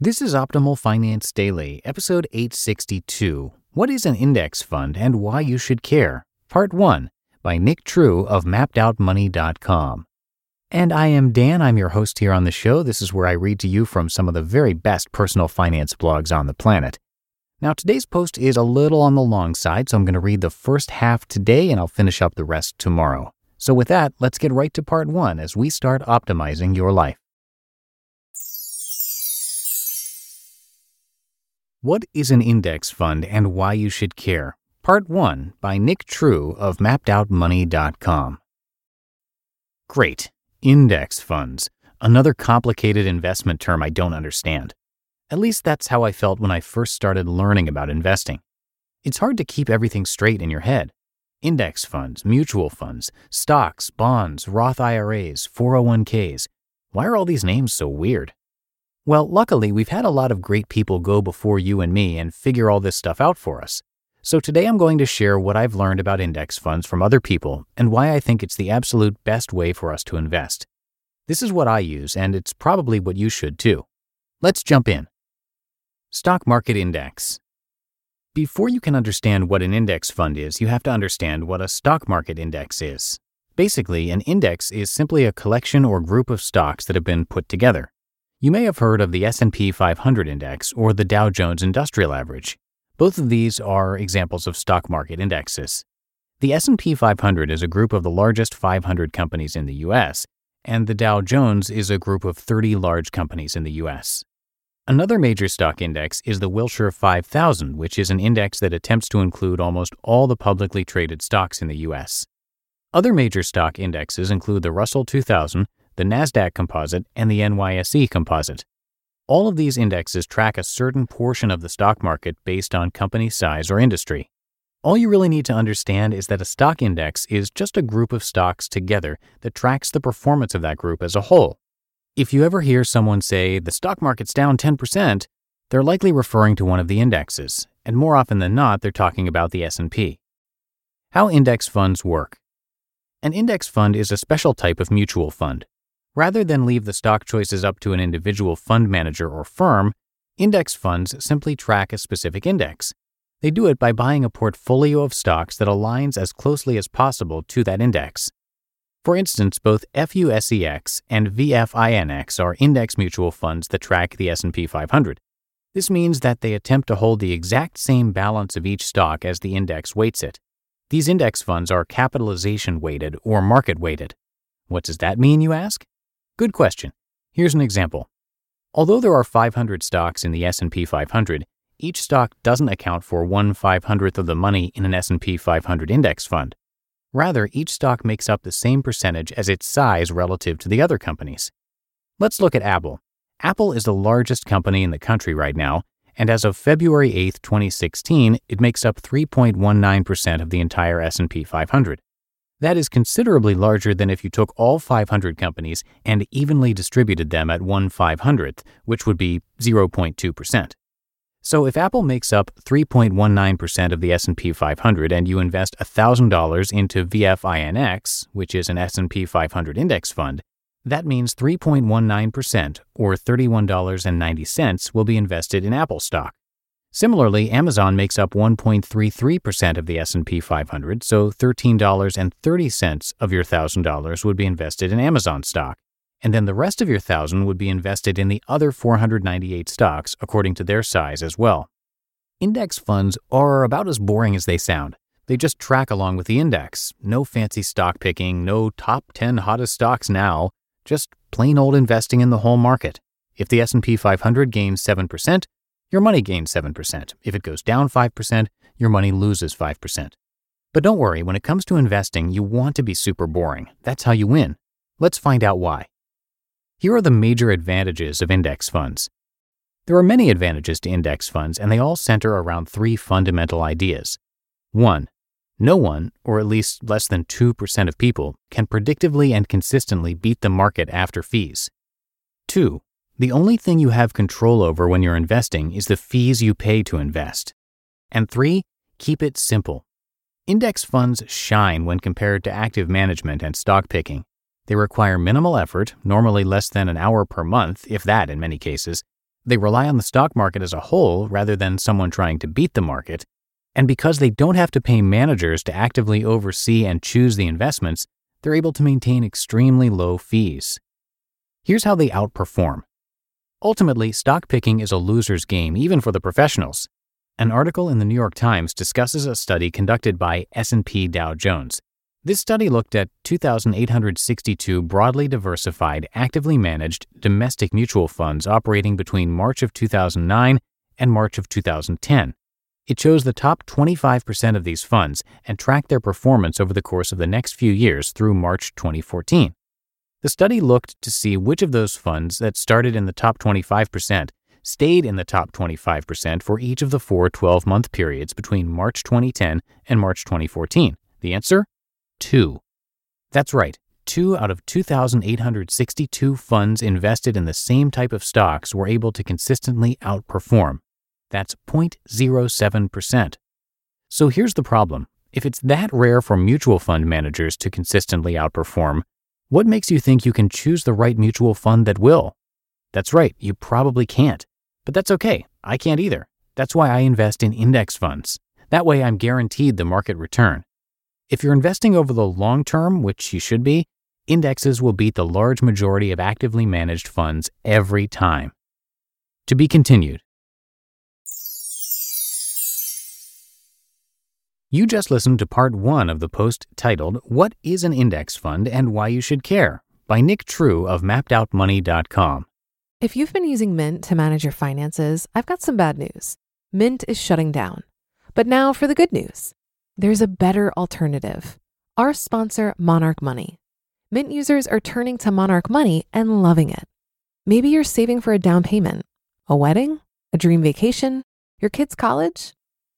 This is Optimal Finance Daily, episode 862, What is an Index Fund and Why You Should Care, Part 1, by Nick True of MappedOutMoney.com. And I am Dan, I'm your host here on the show. This is where I read to you from some of the very best personal finance blogs on the planet. Now, today's post is a little on the long side, so I'm going to read the first half today and I'll finish up the rest tomorrow. So with that, let's get right to Part 1 as we start optimizing your life. What is an Index Fund and Why You Should Care? Part 1 by Nick True of MappedOutMoney.com. Great. Index funds. Another complicated investment term I don't understand. At least that's how I felt when I first started learning about investing. It's hard to keep everything straight in your head. Index funds, mutual funds, stocks, bonds, Roth IRAs, 401ks. Why are all these names so weird? Well, luckily, we've had a lot of great people go before you and me and figure all this stuff out for us. So today I'm going to share what I've learned about index funds from other people and why I think it's the absolute best way for us to invest. This is what I use, and it's probably what you should too. Let's jump in. Stock market index. Before you can understand what an index fund is, you have to understand what a stock market index is. Basically, an index is simply a collection or group of stocks that have been put together. You may have heard of the S&P 500 index or the Dow Jones Industrial Average. Both of these are examples of stock market indexes. The S&P 500 is a group of the largest 500 companies in the U.S., and the Dow Jones is a group of 30 large companies in the U.S. Another major stock index is the Wilshire 5000, which is an index that attempts to include almost all the publicly traded stocks in the U.S. Other major stock indexes include the Russell 2000, the NASDAQ composite, and the NYSE composite. All of these indexes track a certain portion of the stock market based on company size or industry. All you really need to understand is that a stock index is just a group of stocks together that tracks the performance of that group as a whole. If you ever hear someone say, the stock market's down 10%, they're likely referring to one of the indexes, and more often than not, they're talking about the S&P. How index funds work. An index fund is a special type of mutual fund. Rather than leave the stock choices up to an individual fund manager or firm, index funds simply track a specific index. They do it by buying a portfolio of stocks that aligns as closely as possible to that index. For instance, both FUSEX and VFINX are index mutual funds that track the S&P 500. This means that they attempt to hold the exact same balance of each stock as the index weights it. These index funds are capitalization-weighted or market-weighted. What does that mean, you ask? Good question. Here's an example. Although there are 500 stocks in the S&P 500, each stock doesn't account for 1/500th of the money in an S&P 500 index fund. Rather, each stock makes up the same percentage as its size relative to the other companies. Let's look at Apple. Apple is the largest company in the country right now, and as of February 8, 2016, it makes up 3.19% of the entire S&P 500. That is considerably larger than if you took all 500 companies and evenly distributed them at 1/500th, which would be 0.2%. So if Apple makes up 3.19% of the S&P 500 and you invest $1,000 into VFINX, which is an S&P 500 index fund, that means 3.19% or $31.90 will be invested in Apple stock. Similarly, Amazon makes up 1.33% of the S&P 500, so $13.30 of your $1,000 would be invested in Amazon stock, and then the rest of your $1,000 would be invested in the other 498 stocks according to their size as well. Index funds are about as boring as they sound. They just track along with the index. No fancy stock picking, no top 10 hottest stocks now, just plain old investing in the whole market. If the S&P 500 gains 7%, your money gains 7%. If it goes down 5%, your money loses 5%. But don't worry, when it comes to investing, you want to be super boring. That's how you win. Let's find out why. Here are the major advantages of index funds. There are many advantages to index funds, and they all center around three fundamental ideas. 1. No one, or at least less than 2% of people, can predictively and consistently beat the market after fees. 2. The only thing you have control over when you're investing is the fees you pay to invest. And 3, keep it simple. Index funds shine when compared to active management and stock picking. They require minimal effort, normally less than an hour per month, if that in many cases. They rely on the stock market as a whole rather than someone trying to beat the market. And because they don't have to pay managers to actively oversee and choose the investments, they're able to maintain extremely low fees. Here's how they outperform. Ultimately, stock picking is a loser's game, even for the professionals. An article in the New York Times discusses a study conducted by S&P Dow Jones. This study looked at 2,862 broadly diversified, actively managed domestic mutual funds operating between March of 2009 and March of 2010. It chose the top 25% of these funds and tracked their performance over the course of the next few years through March 2014. The study looked to see which of those funds that started in the top 25% stayed in the top 25% for each of the four 12-month periods between March 2010 and March 2014. The answer? 2. That's right. 2 out of 2,862 funds invested in the same type of stocks were able to consistently outperform. That's 0.07%. So here's the problem. If it's that rare for mutual fund managers to consistently outperform, what makes you think you can choose the right mutual fund that will? That's right, you probably can't. But that's okay, I can't either. That's why I invest in index funds. That way I'm guaranteed the market return. If you're investing over the long term, which you should be, indexes will beat the large majority of actively managed funds every time. To be continued. You just listened to part 1 of the post titled, What is an Index Fund and Why You Should Care? By Nick True of MappedOutMoney.com. If you've been using Mint to manage your finances, I've got some bad news. Mint is shutting down. But now for the good news. There's a better alternative. Our sponsor, Monarch Money. Mint users are turning to Monarch Money and loving it. Maybe you're saving for a down payment, a wedding, a dream vacation, your kids' college.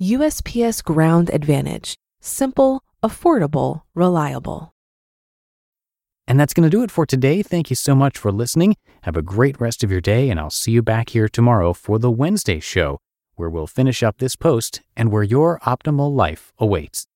USPS Ground Advantage. Simple, affordable, reliable. And that's going to do it for today. Thank you so much for listening. Have a great rest of your day, and I'll see you back here tomorrow for the Wednesday show, where we'll finish up this post and where your optimal life awaits.